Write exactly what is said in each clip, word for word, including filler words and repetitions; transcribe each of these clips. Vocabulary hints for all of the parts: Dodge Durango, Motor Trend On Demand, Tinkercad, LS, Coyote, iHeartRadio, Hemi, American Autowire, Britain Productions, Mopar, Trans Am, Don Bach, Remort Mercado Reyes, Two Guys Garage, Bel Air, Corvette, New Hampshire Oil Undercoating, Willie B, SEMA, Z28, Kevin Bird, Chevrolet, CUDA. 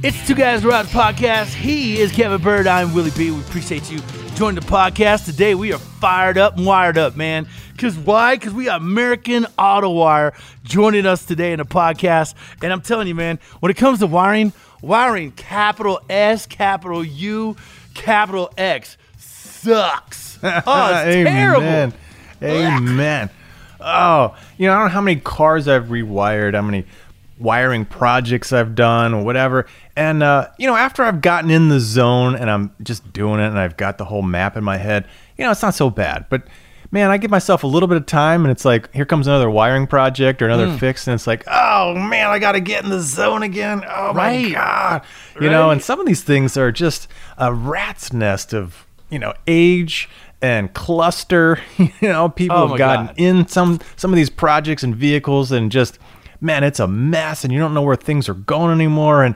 It's Two Guys Garage Podcast. He is Kevin Bird. I'm Willie B. We appreciate you joining the podcast. Today we are fired up and wired up, man. Because why? Because we got American Autowire joining us today in the podcast. And I'm telling you, man, when it comes to wiring, wiring capital S, capital U, capital X sucks. Oh, it's Amen. terrible. Amen. Oh, you know, I don't know how many cars I've rewired, how many wiring projects I've done or whatever. And, uh, you know, after I've gotten in the zone and I'm just doing it and I've got the whole map in my head, you know, it's not so bad. But, man, I give myself a little bit of time and it's like, here comes another wiring project or another mm. fix. And it's like, oh, man, I got to get in the zone again. Oh, right. my God. You right. know, and some of these things are just a rat's nest of, you know, age and cluster. You know, people oh have gotten God. in some, some of these projects and vehicles and just... man, it's a mess, and you don't know where things are going anymore, and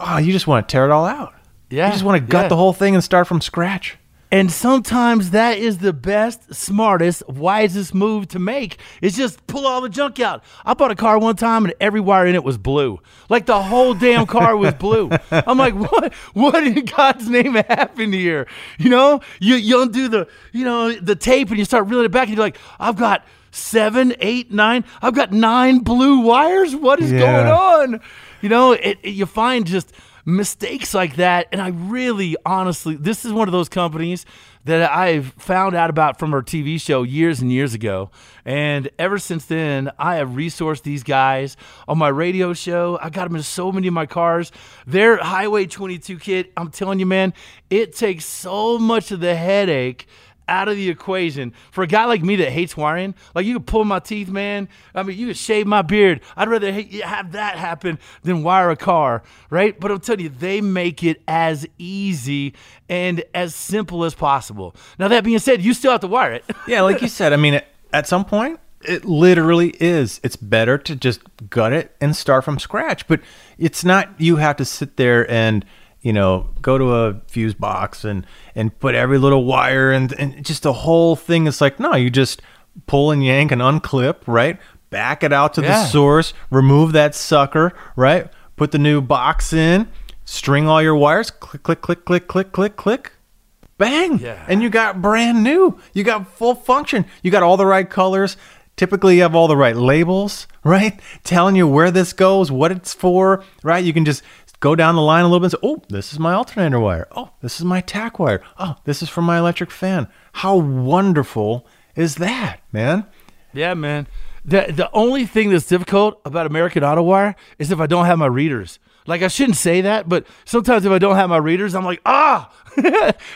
oh, you just want to tear it all out. Yeah, you just want to gut yeah. the whole thing and start from scratch. And sometimes that is the best, smartest, wisest move to make. It's just pull all the junk out. I bought a car one time, and every wire in it was blue. Like the whole damn car was blue. I'm like, what? What in God's name happened here? You know, you you undo the you know the tape, and you start reeling it back, and you're like, I've got seven, eight, nine. I've got nine blue wires. What is yeah. going on? You know, it, it, you find just mistakes like that. And I really, honestly, this is one of those companies that I've found out about from our T V show years and years ago. And ever since then, I have resourced these guys on my radio show. I got them in so many of my cars. Their Highway twenty-two kit, I'm telling you, man, it takes so much of the headache out of the equation. For a guy like me that hates wiring, like you could pull my teeth, man. I mean, you could shave my beard. I'd rather ha- have that happen than wire a car, right? But I'm telling you, they make it as easy and as simple as possible. Now, that being said, you still have to wire it. Yeah, like you said, I mean, at some point, it literally is. It's better to just gut it and start from scratch. But it's not you have to sit there and you know, go to a fuse box and, and put every little wire and, and just the whole thing. It's like, no, you just pull and yank and unclip, right? Back it out to yeah. the source, remove that sucker, right? Put the new box in, string all your wires, click, click, click, click, click, click, click, bang. Yeah. And you got brand new, you got full function. You got all the right colors. Typically you have all the right labels, right? Telling you where this goes, what it's for, right? You can just go down the line a little bit and say, oh, this is my alternator wire. Oh, this is my tack wire. Oh, this is for my electric fan. How wonderful is that, man? Yeah, man. The the only thing that's difficult about American Autowire is if I don't have my readers. Like, I shouldn't say that, but sometimes if I don't have my readers, I'm like, ah.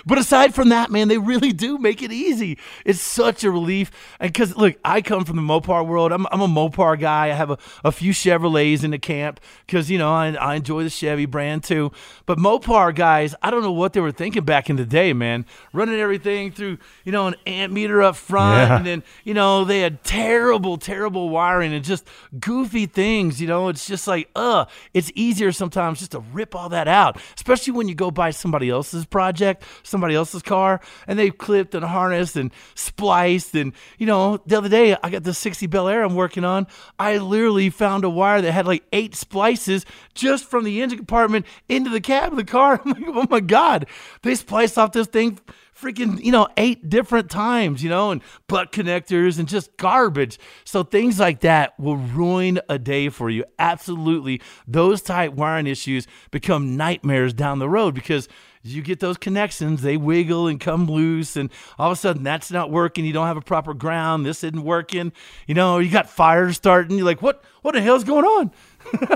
But aside from that, man, they really do make it easy. It's such a relief. And because, look, I come from the Mopar world. I'm I'm a Mopar guy. I have a, a few Chevrolets in the camp because, you know, I, I enjoy the Chevy brand too. But Mopar guys, I don't know what they were thinking back in the day, man. Running everything through, you know, an ammeter up front. Yeah. And then, you know, they had terrible, terrible wiring and just goofy things, you know. It's just like, uh, it's easier sometimes just to rip all that out, especially when you go buy somebody else's project, somebody else's car, and they've clipped and harnessed and spliced. And, you know, the other day I got this sixty Bel Air I'm working on. I literally found a wire that had like eight splices just from the engine compartment into the cab of the car. I'm like, oh my God, they spliced off this thing freaking, you know, eight different times, you know, and butt connectors and just garbage. So things like that will ruin a day for you. Absolutely. Those tight wiring issues become nightmares down the road because you get those connections, they wiggle and come loose, and all of a sudden that's not working. You don't have a proper ground. This isn't working. You know, you got fires starting. You're like, what, what the hell's going on?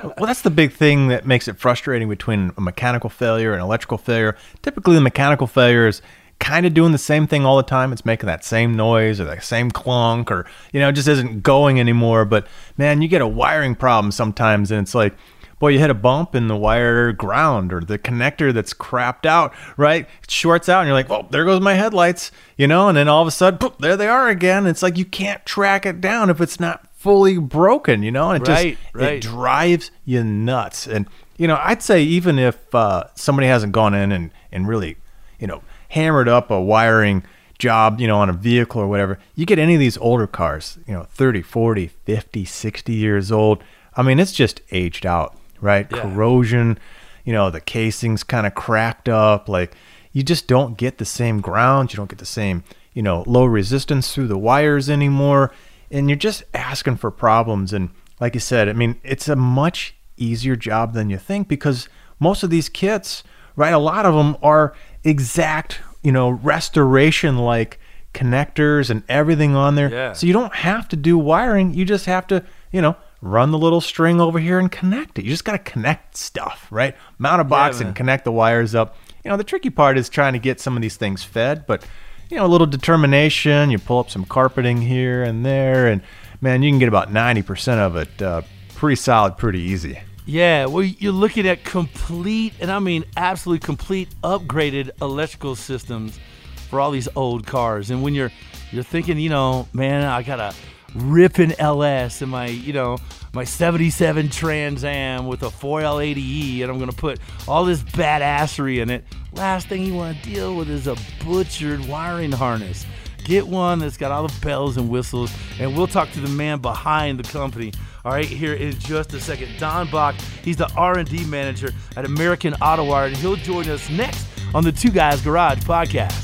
Well, that's the big thing that makes it frustrating between a mechanical failure and electrical failure. Typically, the mechanical failure is kind of doing the same thing all the time. It's making that same noise or that same clunk, or, you know, it just isn't going anymore. But, man, you get a wiring problem sometimes, and it's like, boy, you hit a bump in the wire ground or the connector that's crapped out, right? It shorts out, and you're like, well, there goes my headlights, you know? And then all of a sudden, poof, there they are again. It's like you can't track it down if it's not fully broken, you know, and it right, just right. it drives you nuts. And, you know, I'd say even if uh, somebody hasn't gone in and, and really, you know, hammered up a wiring job, you know, on a vehicle or whatever, you get any of these older cars, you know, thirty, forty, fifty, sixty years old. I mean, it's just aged out, right? Yeah. Corrosion, you know, the casing's kind of cracked up. Like, you just don't get the same ground. You don't get the same, you know, low resistance through the wires anymore. And you're just asking for problems. And like you said, I mean, it's a much easier job than you think, because most of these kits, right, a lot of them are exact, you know, restoration-like connectors and everything on there. Yeah. So you don't have to do wiring. You just have to, you know, run the little string over here and connect it. You just got to connect stuff, right? Mount a box yeah, and connect the wires up. You know, the tricky part is trying to get some of these things fed, but you know, a little determination, you pull up some carpeting here and there, and man, you can get about ninety percent of it uh, pretty solid, pretty easy. Yeah, well, you're looking at complete, and I mean absolutely complete, upgraded electrical systems for all these old cars. And when you're you're thinking, you know, man, I got a ripping L S in my, you know, my seventy-seven Trans Am with a four L eighty E, and I'm going to put all this badassery in it. Last thing you want to deal with is a butchered wiring harness. Get one that's got all the bells and whistles, and we'll talk to the man behind the company, all right, here in just a second. Don Bach, he's the R and D manager at American Autowire, and he'll join us next on the Two Guys Garage podcast.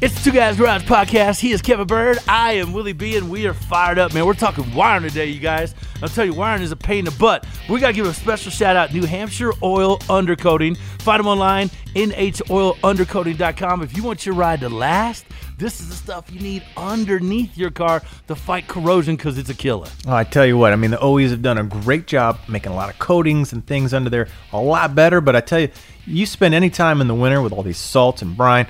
It's the Two Guys Garage Podcast. He is Kevin Bird. I am Willie B, and we are fired up, man. We're talking wiring today, you guys. I'll tell you, wiring is a pain in the butt. We got to give a special shout-out to New Hampshire Oil Undercoating. Find them online, N H oil undercoating dot com. If you want your ride to last, this is the stuff you need underneath your car to fight corrosion, because it's a killer. Oh, I tell you what, I mean, the O Es have done a great job making a lot of coatings and things under there a lot better, but I tell you, you spend any time in the winter with all these salts and brine,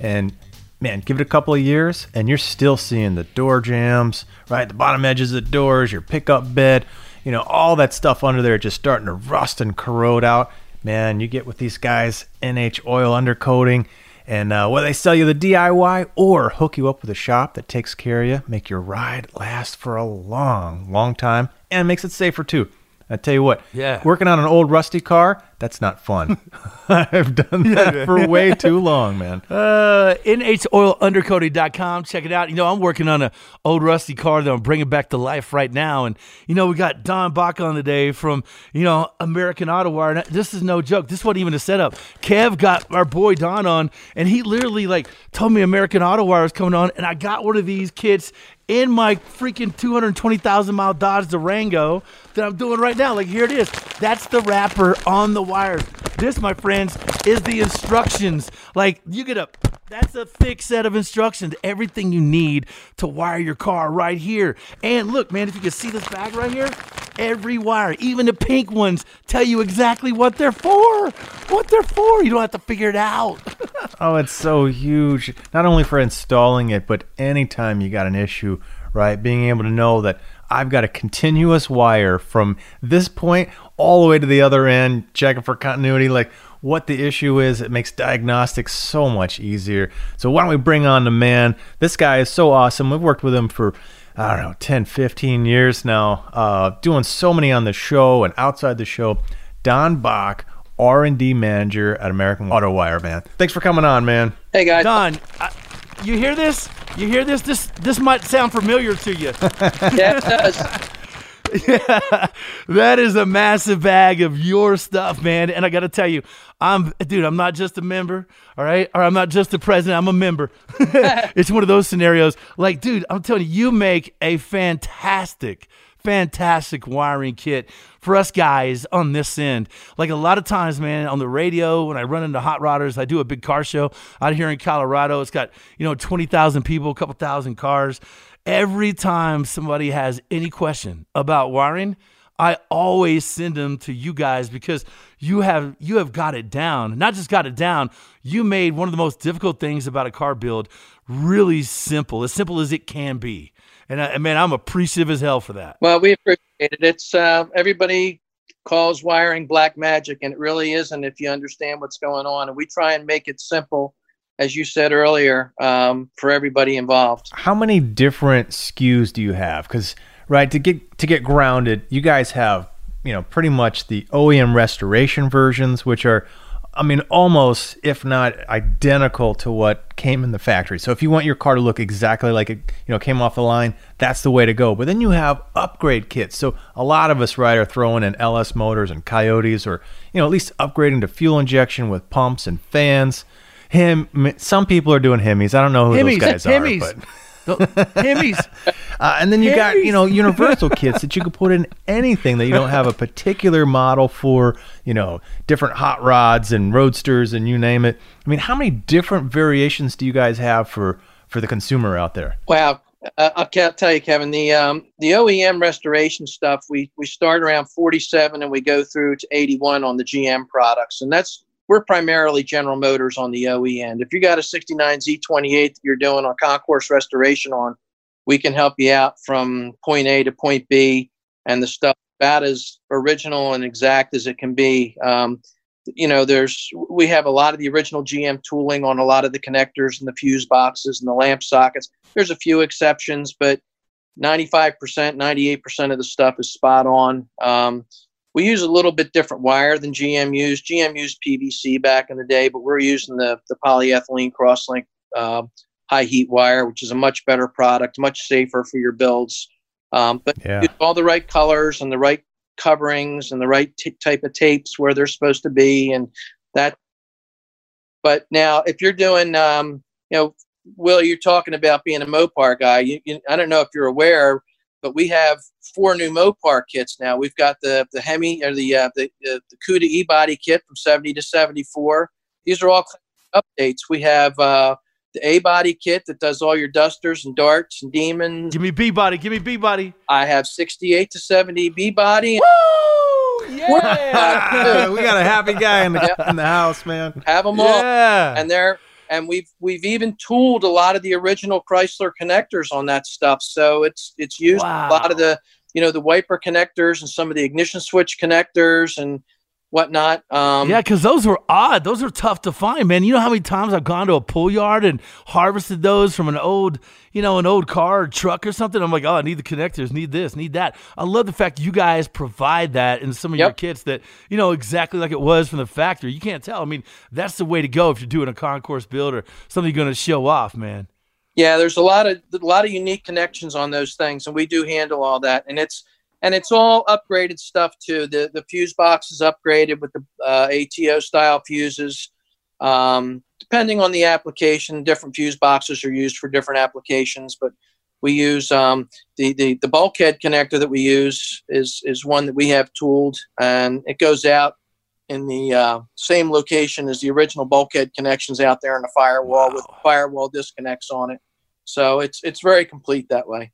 and man, give it a couple of years, and you're still seeing the door jams, right? The bottom edges of the doors, your pickup bed, you know, all that stuff under there just starting to rust and corrode out. Man, you get with these guys, N H Oil Undercoating, and uh, whether they sell you the D I Y or hook you up with a shop that takes care of you, make your ride last for a long, long time, and makes it safer too. I tell you what, yeah. working on an old rusty car, that's not fun. I've done that yeah, for way too long, man. Uh, N H oil undercoating dot com. Check it out. You know, I'm working on an old rusty car that I'm bringing back to life right now. And, you know, we got Don Bach on today from, you know, American Autowire. And this is no joke. This wasn't even a setup. Kev got our boy Don on, and he literally, like, told me American Autowire was coming on, and I got one of these kits in my freaking two hundred twenty thousand mile Dodge Durango that I'm doing right now. Like, here it is. That's the wrapper on the wires. This, my friends, is the instructions. Like, you get a, that's a thick set of instructions. Everything you need to wire your car right here. And look, man, if you can see this bag right here, every wire, even the pink ones, tell you exactly what they're for. What they're for. You don't have to figure it out. Oh, it's so huge. Not only for installing it, but anytime you got an issue, right? Being able to know that I've got a continuous wire from this point all the way to the other end, checking for continuity, like what the issue is. It makes diagnostics so much easier. So why don't we bring on the man? This guy is so awesome. We've worked with him for, I don't know, ten, fifteen years now, uh, doing so many on the show and outside the show. Don Bach, R and D manager at American Autowire, man. Thanks for coming on, man. Hey, guys. Don, I, you hear this? You hear this? This this might sound familiar to you. Yeah, it does. Yeah, that is a massive bag of your stuff, man. And I got to tell you, I'm, dude, I'm not just a member, all right? Or I'm not just the president, I'm a member. It's one of those scenarios. Like, dude, I'm telling you, you make a fantastic, fantastic wiring kit for us guys on this end. Like a lot of times, man, on the radio, when I run into hot rodders, I do a big car show out here in Colorado. It's got, you know, twenty thousand people, a couple thousand cars. Every time somebody has any question about wiring, I always send them to you guys because you have you have got it down. Not just got it down, you made one of the most difficult things about a car build really simple, as simple as it can be. And, I, man, I'm appreciative as hell for that. Well, we appreciate it. It's uh, everybody calls wiring black magic, and it really isn't if you understand what's going on. And we try and make it simple, as you said earlier, um, for everybody involved. How many different S K Us do you have? Because, right, to get to get grounded, you guys have, you know, pretty much the O E M restoration versions, which are, I mean, almost, if not identical to what came in the factory. So if you want your car to look exactly like it, you know, came off the line, that's the way to go. But then you have upgrade kits. So a lot of us, right, are throwing in L S motors and Coyotes, or, you know, at least upgrading to fuel injection with pumps and fans. Him, some people are doing Hemis. I don't know who Hemis, those guys Hemis. are. But. Hemis. Uh, and then you Hemis. got, you know, universal kits that you can put in anything that you don't have a particular model for, you know, different hot rods and roadsters and you name it. I mean, how many different variations do you guys have for, for the consumer out there? Wow. Uh, I'll tell you, Kevin, the um, the O E M restoration stuff, we, we start around forty-seven and we go through to eighty-one on the G M products. And that's, we're primarily General Motors on the O E end. If you got a sixty-nine Z twenty-eight that you're doing a concourse restoration on, we can help you out from point A to point B, and the stuff about as original and exact as it can be. Um, you know, there's we have a lot of the original G M tooling on a lot of the connectors and the fuse boxes and the lamp sockets. There's a few exceptions, but ninety-five percent, ninety-eight percent of the stuff is spot on. Um, We use a little bit different wire than G M used. G M used P V C back in the day, but we're using the, the polyethylene cross-link uh, high-heat wire, which is a much better product, much safer for your builds. Um, but yeah. Use all the right colors and the right coverings and the right t- type of tapes where they're supposed to be, and that. But now, if you're doing, um, you know, Will, you're talking about being a Mopar guy. You, you, I don't know if you're aware. But we have four new Mopar kits now. We've got the the Hemi or the uh, the, the the CUDA e-body kit from seventy to seventy-four. These are all updates. We have uh, the A-body kit that does all your dusters and darts and demons. Give me B-body. Give me B-body. I have sixty-eight to seventy B-body. Woo! Yeah! We got a happy guy in the yep. in the house, man. Have them yeah. all. And they're. And we've we've even tooled a lot of the original Chrysler connectors on that stuff. So it's it's used wow. a lot of the, you know, the wiper connectors and some of the ignition switch connectors and whatnot. Um, yeah, because those were odd. Those were tough to find, man. You know how many times I've gone to a pool yard and harvested those from an old, you know, an old car or truck or something. I'm like, oh, I need the connectors, need this, need that. I love the fact you guys provide that in some of yep. your kits that, you know, exactly like it was from the factory. You can't tell. I mean, that's the way to go if you're doing a concourse build or something you're going to show off, man. Yeah, there's a lot of a lot of unique connections on those things, and we do handle all that, and it's. And it's all upgraded stuff, too. The the fuse box is upgraded with the uh, A T O-style fuses. Um, depending on the application, different fuse boxes are used for different applications. But we use um, the, the, the bulkhead connector that we use is, is one that we have tooled. And it goes out in the uh, same location as the original bulkhead connections out there in the firewall wow. with firewall disconnects on it. So it's it's very complete that way.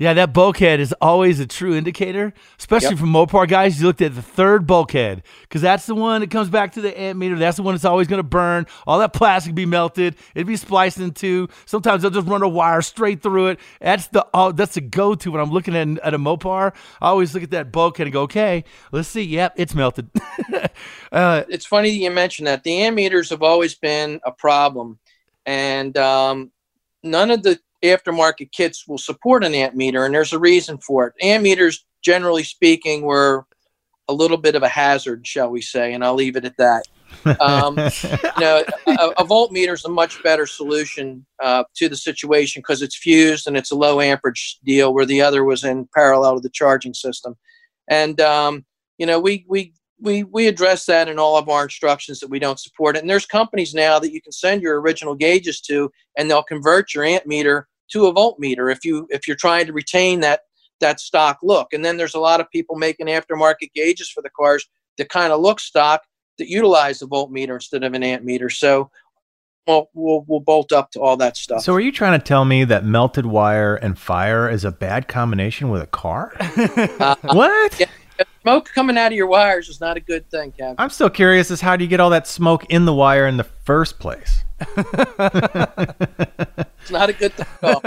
Yeah, that bulkhead is always a true indicator, especially yep. for Mopar guys. You looked at the third bulkhead because that's the one that comes back to the ammeter. That's the one that's always going to burn. All that plastic be melted. It'd be spliced in two. Sometimes they'll just run a wire straight through it. That's the oh, that's the go-to when I'm looking at, at a Mopar. I always look at that bulkhead and go, okay, let's see. Yep, it's melted. uh, it's funny you mentioned that. The ammeters have always been a problem, and um, none of the aftermarket kits will support an ammeter, and there's a reason for it. Ammeters, generally speaking, were a little bit of a hazard, shall we say, and I'll leave it at that. Um, you know, a, a voltmeter is a much better solution uh, to the situation because it's fused and it's a low amperage deal, where the other was in parallel to the charging system. And um, you know, we we we we address that in all of our instructions that we don't support it. And there's companies now that you can send your original gauges to, and they'll convert your amp meter to a voltmeter if you if you're trying to retain that that stock look. And then there's a lot of people making aftermarket gauges for the cars that kind of look stock, that utilize the voltmeter instead of an amp meter. So we'll, we'll, we'll bolt up to all that stuff. So are you trying to tell me that melted wire and fire is a bad combination with a car? uh, what? Yeah, smoke coming out of your wires is not a good thing, Kevin. I'm still curious as how do you get all that smoke in the wire in the first place? It's not a good thing at all.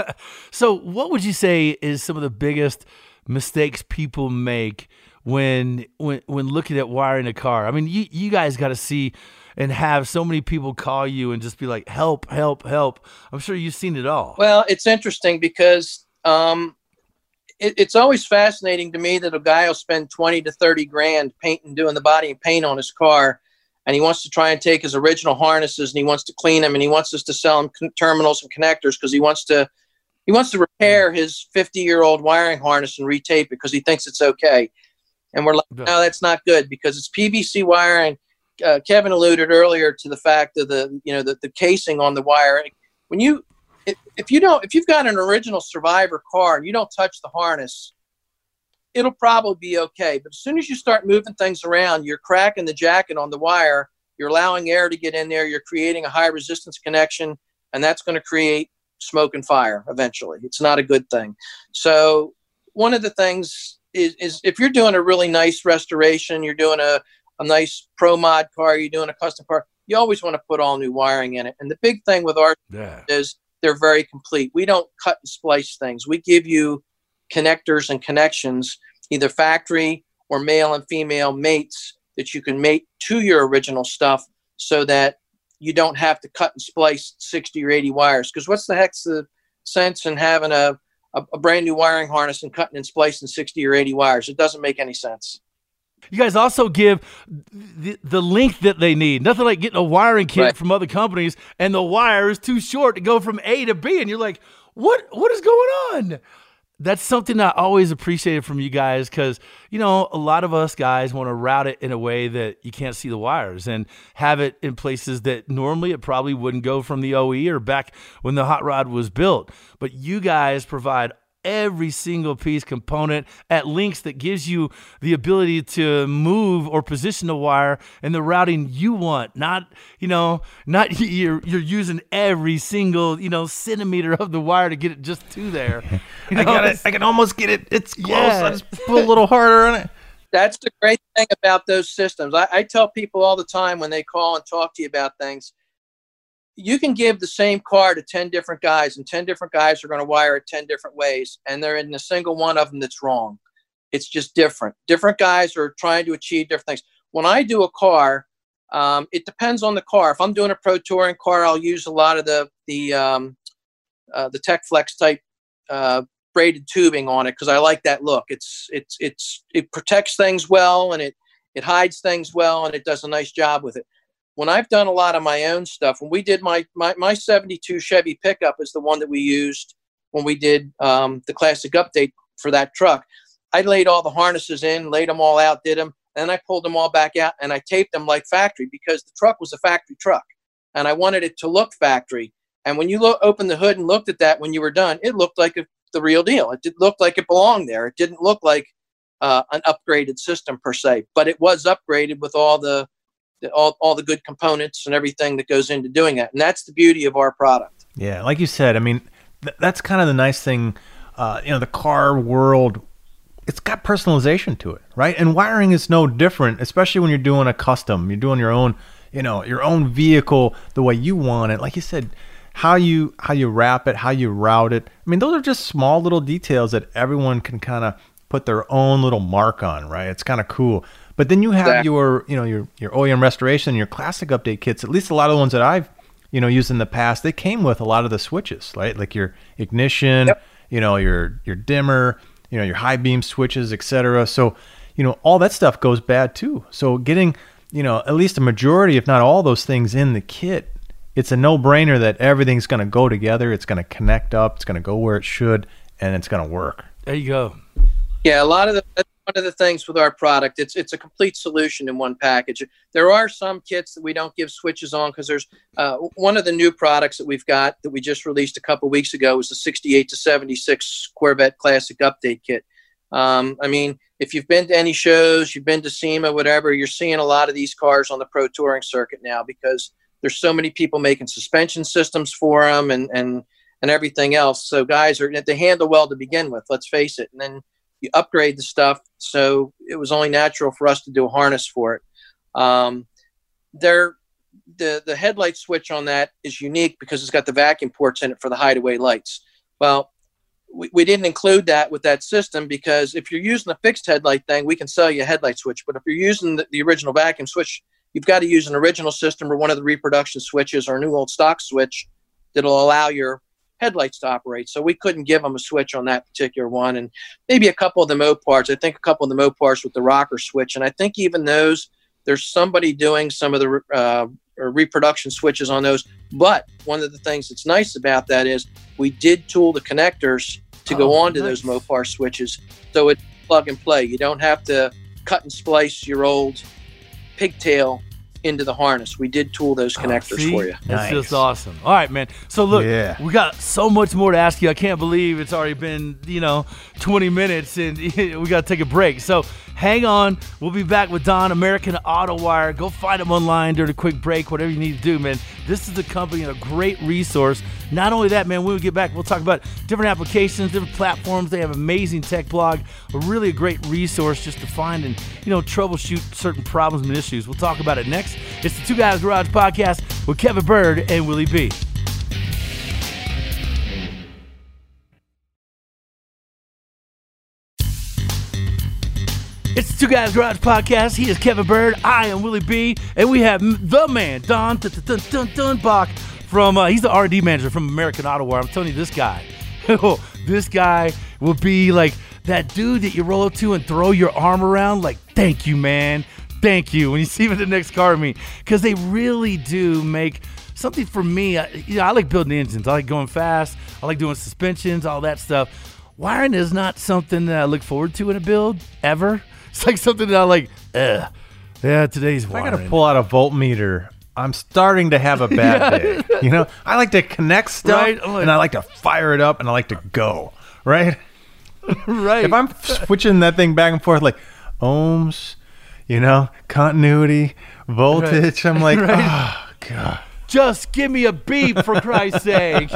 So what would you say is some of the biggest mistakes people make when when when looking at wiring a car? I mean, you, you guys got to see and have so many people call you and just be like, help, help, help. I'm sure you've seen it all. Well, it's interesting because um, it, it's always fascinating to me that a guy will spend twenty to thirty grand painting, doing the body and paint on his car, and he wants to try and take his original harnesses and he wants to clean them and he wants us to sell him con- terminals and connectors because he wants to he wants to repair his fifty-year-old wiring harness and retape it because he thinks it's okay. And we're like, no, that's not good because it's P V C wire. And uh, Kevin alluded earlier to the fact of the, you know, the, the casing on the wire. When you, if, if you don't, if you've got an original Survivor car and you don't touch the harness, it'll probably be okay. But as soon as you start moving things around, you're cracking the jacket on the wire. You're allowing air to get in there. You're creating a high resistance connection, and that's going to create smoke and fire eventually. It's not a good thing. So one of the things Is, is if you're doing a really nice restoration, you're doing a, a nice pro mod car, you're doing a custom car, you always want to put all new wiring in it. And the big thing with ours yeah. is they're very complete. We don't cut and splice things. We give you connectors and connections, either factory or male and female mates that you can mate to your original stuff so that you don't have to cut and splice sixty or eighty wires. Because what's the heck's the sense in having a a brand new wiring harness and cutting and splicing sixty or eighty wires? It doesn't make any sense. You guys also give the, the length that they need. Nothing like getting a wiring kit right. from other companies and the wire is too short to go from A to B. And you're like, what, what is going on? That's something I always appreciated from you guys because, you know, a lot of us guys want to route it in a way that you can't see the wires and have it in places that normally it probably wouldn't go from the O E or back when the hot rod was built. But you guys provide every single piece component at lengths that gives you the ability to move or position the wire in the routing you want. Not, you know, not you're, you're using every single, you know, centimeter of the wire to get it just to there. You know, I got it. I can almost get it. It's close. Yeah. I just pull a little harder on it. That's the great thing about those systems. I, I tell people all the time when they call and talk to you about things, you can give the same car to ten different guys, and ten different guys are going to wire it ten different ways, and there isn't a single one of them that's wrong. It's just different. Different guys are trying to achieve different things. When I do a car, um, it depends on the car. If I'm doing a pro touring car, I'll use a lot of the the um, uh, the Tech Flex type uh, braided tubing on it because I like that look. It's it's it's it protects things well, and it it hides things well, and it does a nice job with it. When I've done a lot of my own stuff, when we did my, my, my seventy-two Chevy pickup is the one that we used when we did um, the classic update for that truck. I laid all the harnesses in, laid them all out, did them, and I pulled them all back out and I taped them like factory because the truck was a factory truck and I wanted it to look factory. And when you lo- opened the hood and looked at that when you were done, it looked like a, the real deal. It did look like it belonged there. It didn't look like uh, an upgraded system per se, but it was upgraded with all the All, all the good components and everything that goes into doing that. And that's the beauty of our product. Yeah, like you said, I mean, th- that's kind of the nice thing. Uh, you know, the car world, it's got personalization to it, right? And wiring is no different, especially when you're doing a custom. You're doing your own, you know, your own vehicle the way you want it. Like you said, how you how you wrap it, how you route it. I mean, those are just small little details that everyone can kind of put their own little mark on, right? It's kind of cool. But then you have exactly. your, you know, your, your O E M restoration, your classic update kits, at least a lot of the ones that I've, you know, used in the past, they came with a lot of the switches, right? Like your ignition, yep. you know, your, your dimmer, you know, your high beam switches, et cetera. So, you know, all that stuff goes bad too. So getting, you know, at least a majority, if not all those things in the kit, it's a no-brainer that everything's going to go together. It's going to connect up. It's going to go where it should, and it's going to work. There you go. Yeah, a lot of the, that's one of the things with our product. It's it's a complete solution in one package. There are some kits that we don't give switches on because there's uh, one of the new products that we've got that we just released a couple weeks ago was the sixty-eight to seventy-six Corvette Classic Update Kit. Um, I mean, if you've been to any shows, you've been to SEMA, whatever, you're seeing a lot of these cars on the pro touring circuit now because there's so many people making suspension systems for them and, and, and everything else. So guys are they handle well to begin with, let's face it. And then you upgrade the stuff. So it was only natural for us to do a harness for it. Um, there, the, the headlight switch on that is unique because it's got the vacuum ports in it for the hideaway lights. Well, We, we didn't include that with that system because if you're using a fixed headlight thing, we can sell you a headlight switch. But if you're using the, the original vacuum switch, you've got to use an original system or one of the reproduction switches or a new old stock switch that'll allow your headlights to operate. So we couldn't give them a switch on that particular one. And maybe a couple of the Mopars, I think a couple of the Mopars with the rocker switch. And I think even those, there's somebody doing some of the uh, or reproduction switches on those. But one of the things that's nice about that is we did tool the connectors to oh, go onto nice. those Mopar switches. So it's plug and play. You don't have to cut and splice your old pigtail into the harness. We did tool those connectors oh, for you. That's nice. just awesome. All right, man. So look, yeah. we got so much more to ask you. I can't believe it's already been, you know, twenty minutes and we got to take a break. So hang on. We'll be back with Don, American AutoWire. Go find him online during a quick break, whatever you need to do, man. This is a company and a great resource. Not only that, man, when we get back, we'll talk about different applications, different platforms. They have amazing tech blog, a really great resource just to find and, you know, troubleshoot certain problems and issues. We'll talk about it next. It's the Two Guys Garage Podcast with Kevin Bird and Willie B. It's the Two Guys Garage Podcast. He is Kevin Bird. I am Willie B. And we have the man, Don Don Bach from, uh, he's the R and D manager from American Autowire. I'm telling you, this guy, this guy will be like that dude that you roll up to and throw your arm around like, thank you, man. Thank you. When you see him at the next car meet. Because they really do make something for me. I, you know, I like building engines. I like going fast. I like doing suspensions, all that stuff. Wiring is not something that I look forward to in a build ever. It's like something that I like, ugh. Yeah, today's wiring. I got to pull out a voltmeter. I'm starting to have a bad yeah. day. You know, I like to connect stuff, right? like, and I like to fire it up, and I like to go, right? Right. If I'm switching that thing back and forth, like ohms, you know, continuity, voltage, right. I'm like, right. oh, God. Just give me a beep, for Christ's sake.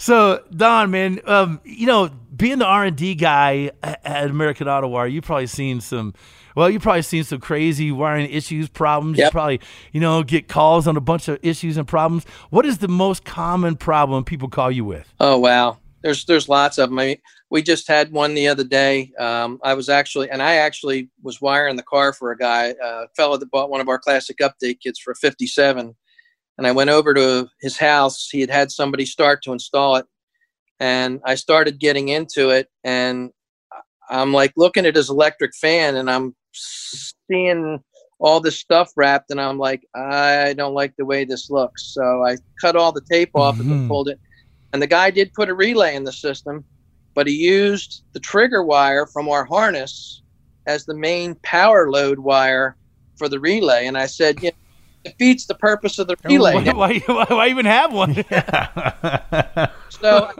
So, Don, man, um, you know, being the R and D guy at American AutoWire, you've probably seen some, well, you've probably seen some crazy wiring issues, problems. Yep. You probably, you know, get calls on a bunch of issues and problems. What is the most common problem people call you with? Oh, wow. There's there's lots of them. I mean, we just had one the other day. Um, I was actually, and I actually was wiring the car for a guy, a fellow that bought one of our classic update kits for a fifty-seven. And I went over to his house. He had had somebody start to install it. And I started getting into it, and I'm like looking at his electric fan, and I'm seeing all this stuff wrapped, and I'm like, I don't like the way this looks. So I cut all the tape off mm-hmm. and pulled it. And the guy did put a relay in the system, but he used the trigger wire from our harness as the main power load wire for the relay. And I said, you know, defeats the purpose of the relay. Why, why, why even have one? Yeah. So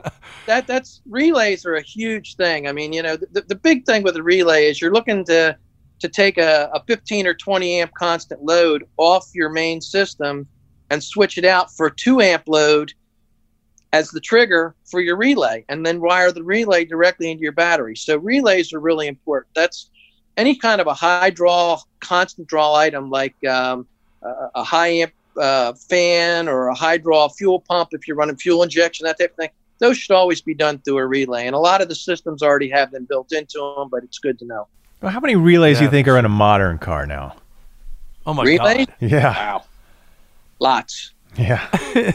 that that's relays are a huge thing. I mean, you know, the, the big thing with a relay is you're looking to to take a, a fifteen or twenty amp constant load off your main system and switch it out for a two amp load as the trigger for your relay, and then wire the relay directly into your battery. So relays are really important. That's any kind of a high draw, constant draw item like um, Uh, a high amp uh, fan or a high draw fuel pump if you're running fuel injection, that type of thing. Those should always be done through a relay. And a lot of the systems already have them built into them, but it's good to know. Well, how many relays do yeah. you think are in a modern car now? Oh, my relays? God. Yeah. Wow. Lots. Yeah.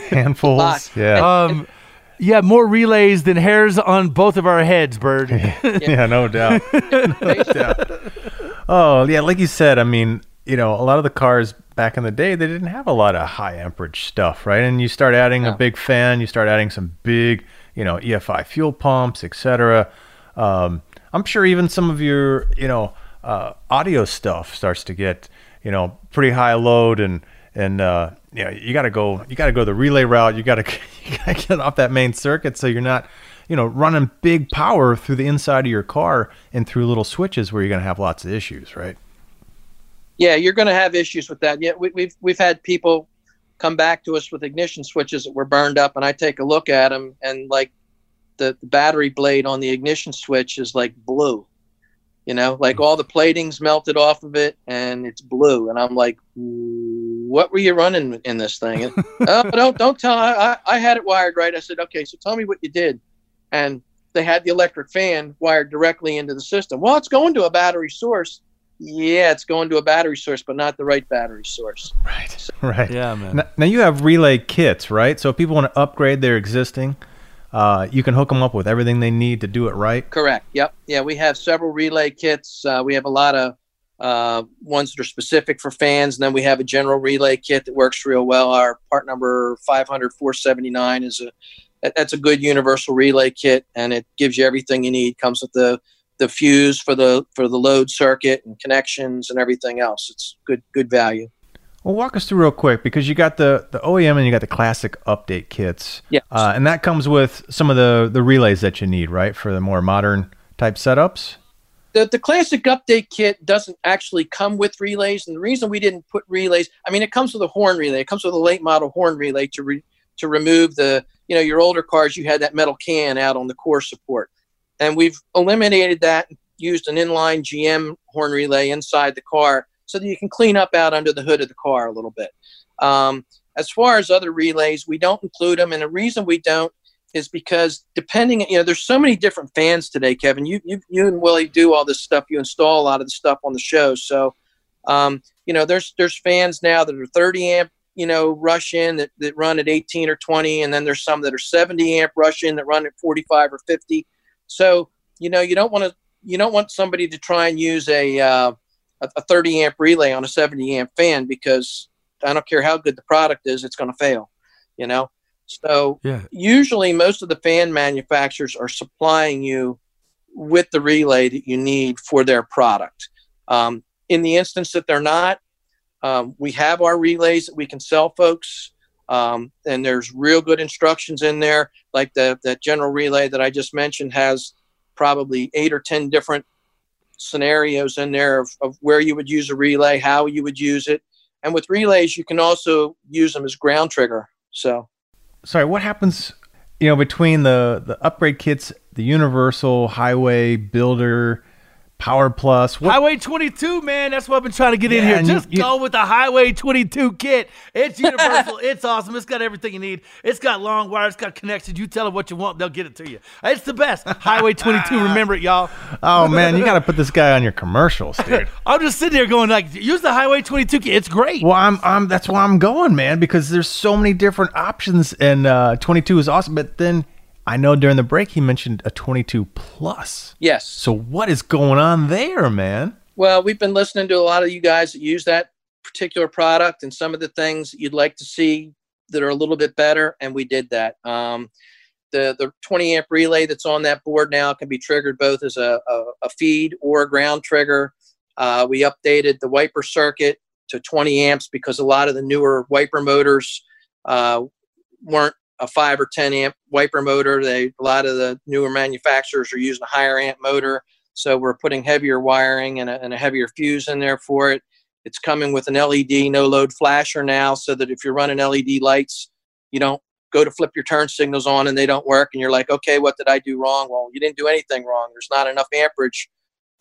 Handfuls. Lots. Yeah. Um, yeah, more relays than hairs on both of our heads, Bird. yeah. yeah, no doubt. No doubt. Oh, yeah, like you said, I mean, you know, a lot of the cars back in the day, they didn't have a lot of high amperage stuff, right? And you start adding yeah. a big fan, you start adding some big, you know, E F I fuel pumps, et cetera. Um, I'm sure even some of your, you know, uh, audio stuff starts to get, you know, pretty high load, and, and, uh, you know, you gotta go, you gotta go the relay route. You gotta, you gotta get off that main circuit. So you're not, you know, running big power through the inside of your car and through little switches where you're going to have lots of issues, right? Yeah, you're going to have issues with that. Yeah, we, we've we've had people come back to us with ignition switches that were burned up, and I take a look at them, and like the, the battery blade on the ignition switch is like blue, you know, like all the plating's melted off of it, and it's blue. And I'm like, what were you running in this thing? And, oh, don't don't tell. I, I I had it wired right. I said, okay, so tell me what you did. And they had the electric fan wired directly into the system. Well, it's going to a battery source. Yeah, it's going to a battery source, but not the right battery source. Right, so, right. Yeah, man. Now, now you have relay kits, right? So if people want to upgrade their existing, uh, you can hook them up with everything they need to do it right? Correct, yep. Yeah, we have several relay kits. Uh, we have a lot of uh, ones that are specific for fans, and then we have a general relay kit that works real well. Our part number five hundred four seventy-nine is a... That's a good universal relay kit, and it gives you everything you need. Comes with the, the fuse for the for the load circuit and connections and everything else. It's good good value. Well, walk us through real quick, because you got the, the O E M and you got the classic update kits. Yeah. Uh, and that comes with some of the, the relays that you need, right, for the more modern type setups? The, the classic update kit doesn't actually come with relays, and the reason we didn't put relays, I mean, it comes with a horn relay. It comes with a late model horn relay to re, to remove the... You know, your older cars, you had that metal can out on the core support. And we've eliminated that, used an inline G M horn relay inside the car so that you can clean up out under the hood of the car a little bit. Um, as far as other relays, we don't include them. And the reason we don't is because depending, you know, there's so many different fans today, Kevin. You you, you and Willie do all this stuff. You install a lot of the stuff on the show. So, um, you know, there's, there's fans now that are thirty amp. You know, rush in that, that run at eighteen or twenty, and then there's some that are seventy amp rush in that run at forty-five or fifty. So, you know, you don't want to, you don't want somebody to try and use a, uh, a thirty amp relay on a seventy amp fan, because I don't care how good the product is, it's going to fail, you know? So yeah. Usually most of the fan manufacturers are supplying you with the relay that you need for their product. Um, in the instance that they're not, Um, we have our relays that we can sell folks, um, and there's real good instructions in there. Like the, that general relay that I just mentioned has probably eight or ten different scenarios in there of, of where you would use a relay, how you would use it. And with relays, you can also use them as ground trigger. So, sorry, what happens, you know, between the, the upgrade kits, the universal, highway, builder, Power Plus. What? Highway twenty-two, man. That's what I've been trying to get yeah, in here. Just you, go with the Highway twenty-two kit. It's universal. It's awesome. It's got everything you need. It's got long wires. It's got connections. You tell them what you want, they'll get it to you. It's the best. Highway twenty-two. Remember it, y'all. Oh, man. You got to put this guy on your commercials, dude. I'm just sitting there going, like, use the Highway twenty-two kit. It's great. Well, I'm, I'm, that's why I'm going, man, because there's so many different options, and uh, twenty-two is awesome. But then I know during the break he mentioned a twenty-two plus. Yes. So what is going on there, man? Well, we've been listening to a lot of you guys that use that particular product and some of the things that you'd like to see that are a little bit better, and we did that. Um, the the twenty amp relay that's on that board now can be triggered both as a, a, a feed or a ground trigger. Uh, we updated the wiper circuit to twenty amps because a lot of the newer wiper motors uh, weren't a five or ten amp wiper motor. They, a lot of the newer manufacturers are using a higher amp motor. So we're putting heavier wiring and a, and a heavier fuse in there for it. It's coming with an L E D no load flasher now, so that if you're running L E D lights, you don't go to flip your turn signals on and they don't work. And you're like, okay, what did I do wrong? Well, you didn't do anything wrong. There's not enough amperage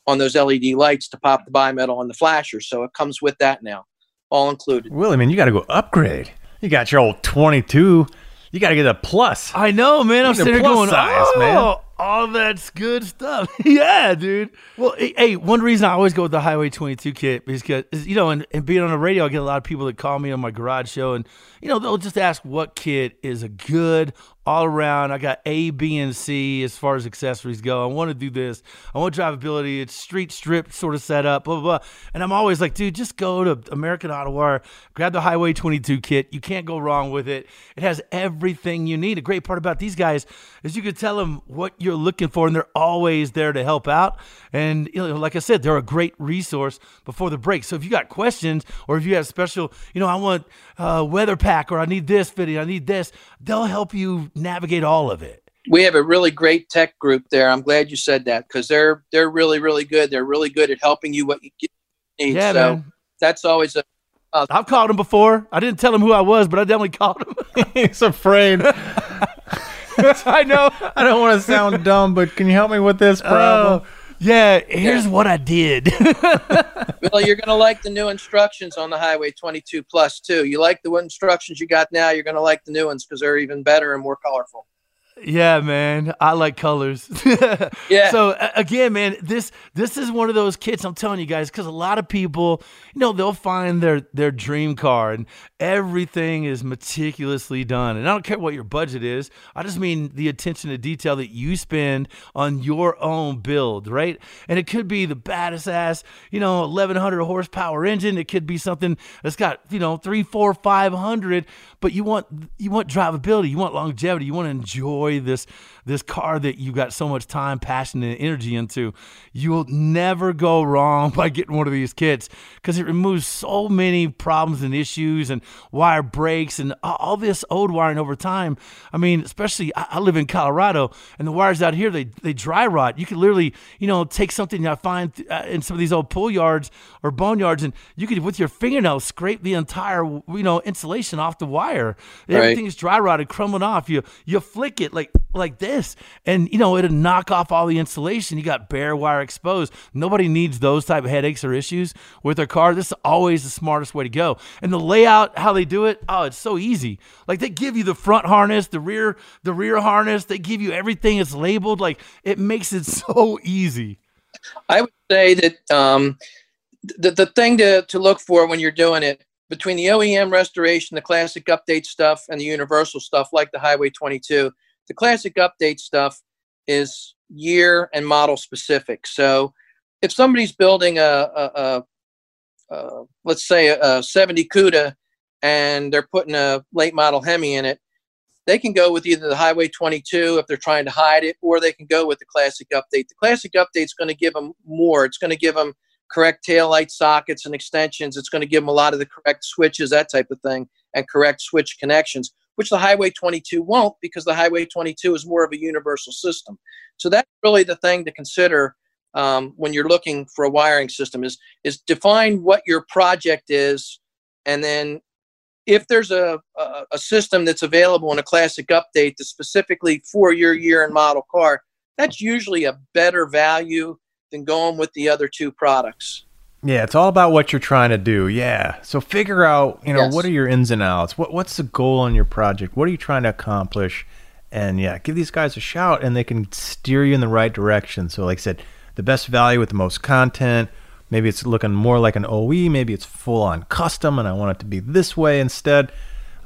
on those L E D lights to pop the bimetal on the flasher. So it comes with that now, all included. Willie, man, you got to go upgrade. You got your old twenty-two. You got to get a plus. I know, man. I'm sitting there going, size, oh, man. All that's good stuff. Yeah, dude. Well, hey, one reason I always go with the Highway twenty-two kit is because, you know, and, and being on the radio, I get a lot of people that call me on my garage show, and, you know, they'll just ask what kit is a good all around. I got A, B, and C as far as accessories go. I want to do this. I want drivability. It's street strip sort of setup, blah, blah, blah. And I'm always like, dude, just go to American Autowire, grab the Highway twenty-two kit. You can't go wrong with it. It has everything you need. A great part about these guys is you can tell them what you're looking for, and they're always there to help out. And you know, like I said, they're a great resource before the break. So if you got questions, or if you have special, you know, I want a weather pack, or I need this fitting, I need this, they'll help you navigate all of it. We have a really great tech group there. I'm glad you said that, because they're they're really, really good. They're really good at helping you what you need. Yeah, so man. That's always a uh, I've called them before. I didn't tell them who I was, but I definitely called them. He's afraid. I know. I don't want to sound dumb, but can you help me with this problem? Oh, yeah, here's yeah. what I did. Well, you're going to like the new instructions on the Highway twenty-two Plus, too. You like the instructions you got now, you're going to like the new ones, because they're even better and more colorful. Yeah, man. I like colors. Yeah. So again, man, this this is one of those kits, I'm telling you guys, because a lot of people, you know, they'll find their their dream car, and everything is meticulously done. And I don't care what your budget is. I just mean the attention to detail that you spend on your own build, right? And it could be the baddest ass, you know, eleven hundred horsepower engine. It could be something that's got, you know, three, four, five hundred. But you want you want drivability. You want longevity. You want to enjoy this this car that you got so much time, passion, and energy into. You'll never go wrong by getting one of these kits, because it removes so many problems and issues and wire breaks and all this old wiring over time. I mean, especially I, I live in Colorado, and the wires out here, they they dry rot. You could literally, you know, take something I find th- uh, in some of these old pool yards or boneyards, and you could with your fingernail scrape the entire, you know, insulation off the wire. Right. Everything's dry rotted, crumbling off. You you flick it like like this, and you know, it'll knock off all the insulation. You got bare wire exposed. Nobody needs those type of headaches or issues with their car. This is always the smartest way to go. And the layout, how they do it, oh, it's so easy. Like, they give you the front harness, the rear the rear harness, they give you everything. It's labeled. Like, it makes it so easy. I would say that um the, the thing to, to look for when you're doing it, between the O E M restoration, the classic update stuff, and the universal stuff like the Highway twenty-two, the classic update stuff is year and model specific. So if somebody's building a, a, a, a let's say a, a seventy CUDA, and they're putting a late model Hemi in it, they can go with either the Highway twenty-two if they're trying to hide it, or they can go with the classic update. The classic update's going to give them more. It's going to give them correct taillight sockets and extensions. It's going to give them a lot of the correct switches, that type of thing, and correct switch connections, which the Highway twenty-two won't, because the Highway twenty-two is more of a universal system. So that's really the thing to consider um, when you're looking for a wiring system, is is define what your project is, and then if there's a, a, a system that's available in a classic update that's specifically for your year and model car, that's usually a better value than going with the other two products. Yeah, it's all about what you're trying to do. Yeah. So figure out, you know, yes. What are your ins and outs? What What's the goal on your project? What are you trying to accomplish? And yeah, give these guys a shout, and they can steer you in the right direction. So like I said, the best value with the most content. Maybe it's looking more like an O E. Maybe it's full on custom, and I want it to be this way instead.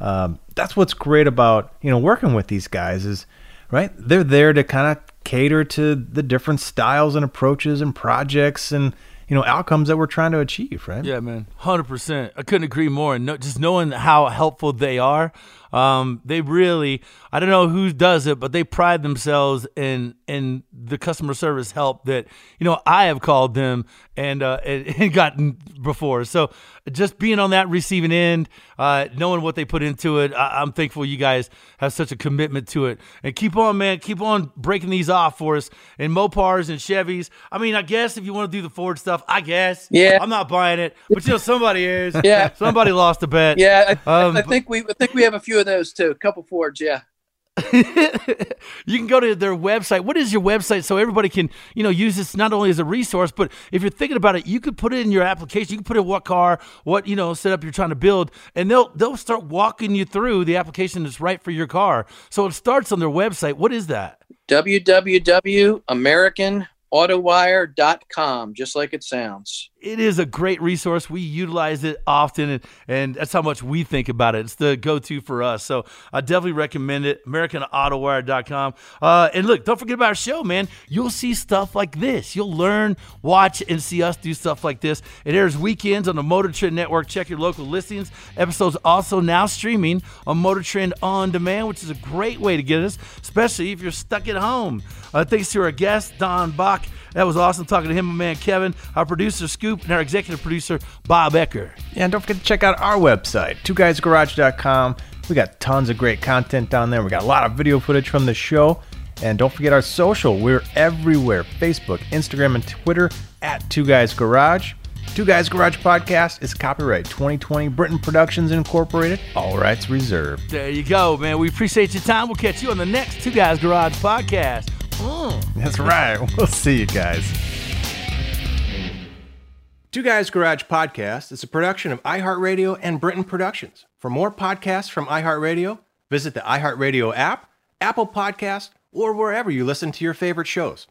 Um, that's what's great about, you know, working with these guys is, right, they're there to kind of cater to the different styles and approaches and projects and, you know, outcomes that we're trying to achieve, right? Yeah, man, one hundred percent. I couldn't agree more. And no, just knowing how helpful they are, um, they really, I don't know who does it, but they pride themselves in in the customer service help that, you know, I have called them and uh, and, and gotten before. So just being on that receiving end, uh, knowing what they put into it, I, I'm thankful you guys have such a commitment to it. And keep on, man, keep on breaking these off for us, and Mopars and Chevys. I mean, I guess if you want to do the Ford stuff, I guess. Yeah. I'm not buying it, but you know, somebody is. Yeah. Somebody lost a bet. Yeah. I, um, I think we I think we have a few of those too. A couple Fords, yeah. You can go to their website. What is your website, so everybody can, you know, use this not only as a resource, but if you're thinking about it, you could put it in your application. You can put in what car, what, you know, setup you're trying to build, and they'll they'll start walking you through the application that's right for your car. So it starts on their website. What is that? w w w dot american autowire dot com, just like it sounds. it is a great resource. We utilize it often, and, and that's how much we think about it. It's the go-to for us. So I definitely recommend it, American Auto Wire dot com. Uh, and look, don't forget about our show, man. You'll see stuff like this. You'll learn, watch, and see us do stuff like this. It airs weekends on the Motor Trend Network. Check your local listings. Episodes also now streaming on Motor Trend On Demand, which is a great way to get us, especially if you're stuck at home. Uh, thanks to our guest, Don Bach. That was awesome talking to him, my man Kevin, our producer Scoop, and our executive producer Bob Ecker. Yeah, and don't forget to check out our website, two guys garage dot com. We got tons of great content down there. We got a lot of video footage from the show. And don't forget our social. We're everywhere: Facebook, Instagram, and Twitter at Two Guys Garage. Two Guys Garage Podcast is copyright twenty twenty, Britain Productions Incorporated. All rights reserved. There you go, man. We appreciate your time. We'll catch you on the next Two Guys Garage Podcast. Mm. That's right. We'll see you guys. Two Guys Garage Podcast is a production of iHeartRadio and Britain Productions. For more podcasts from iHeartRadio, visit the iHeartRadio app, Apple Podcast, or wherever you listen to your favorite shows.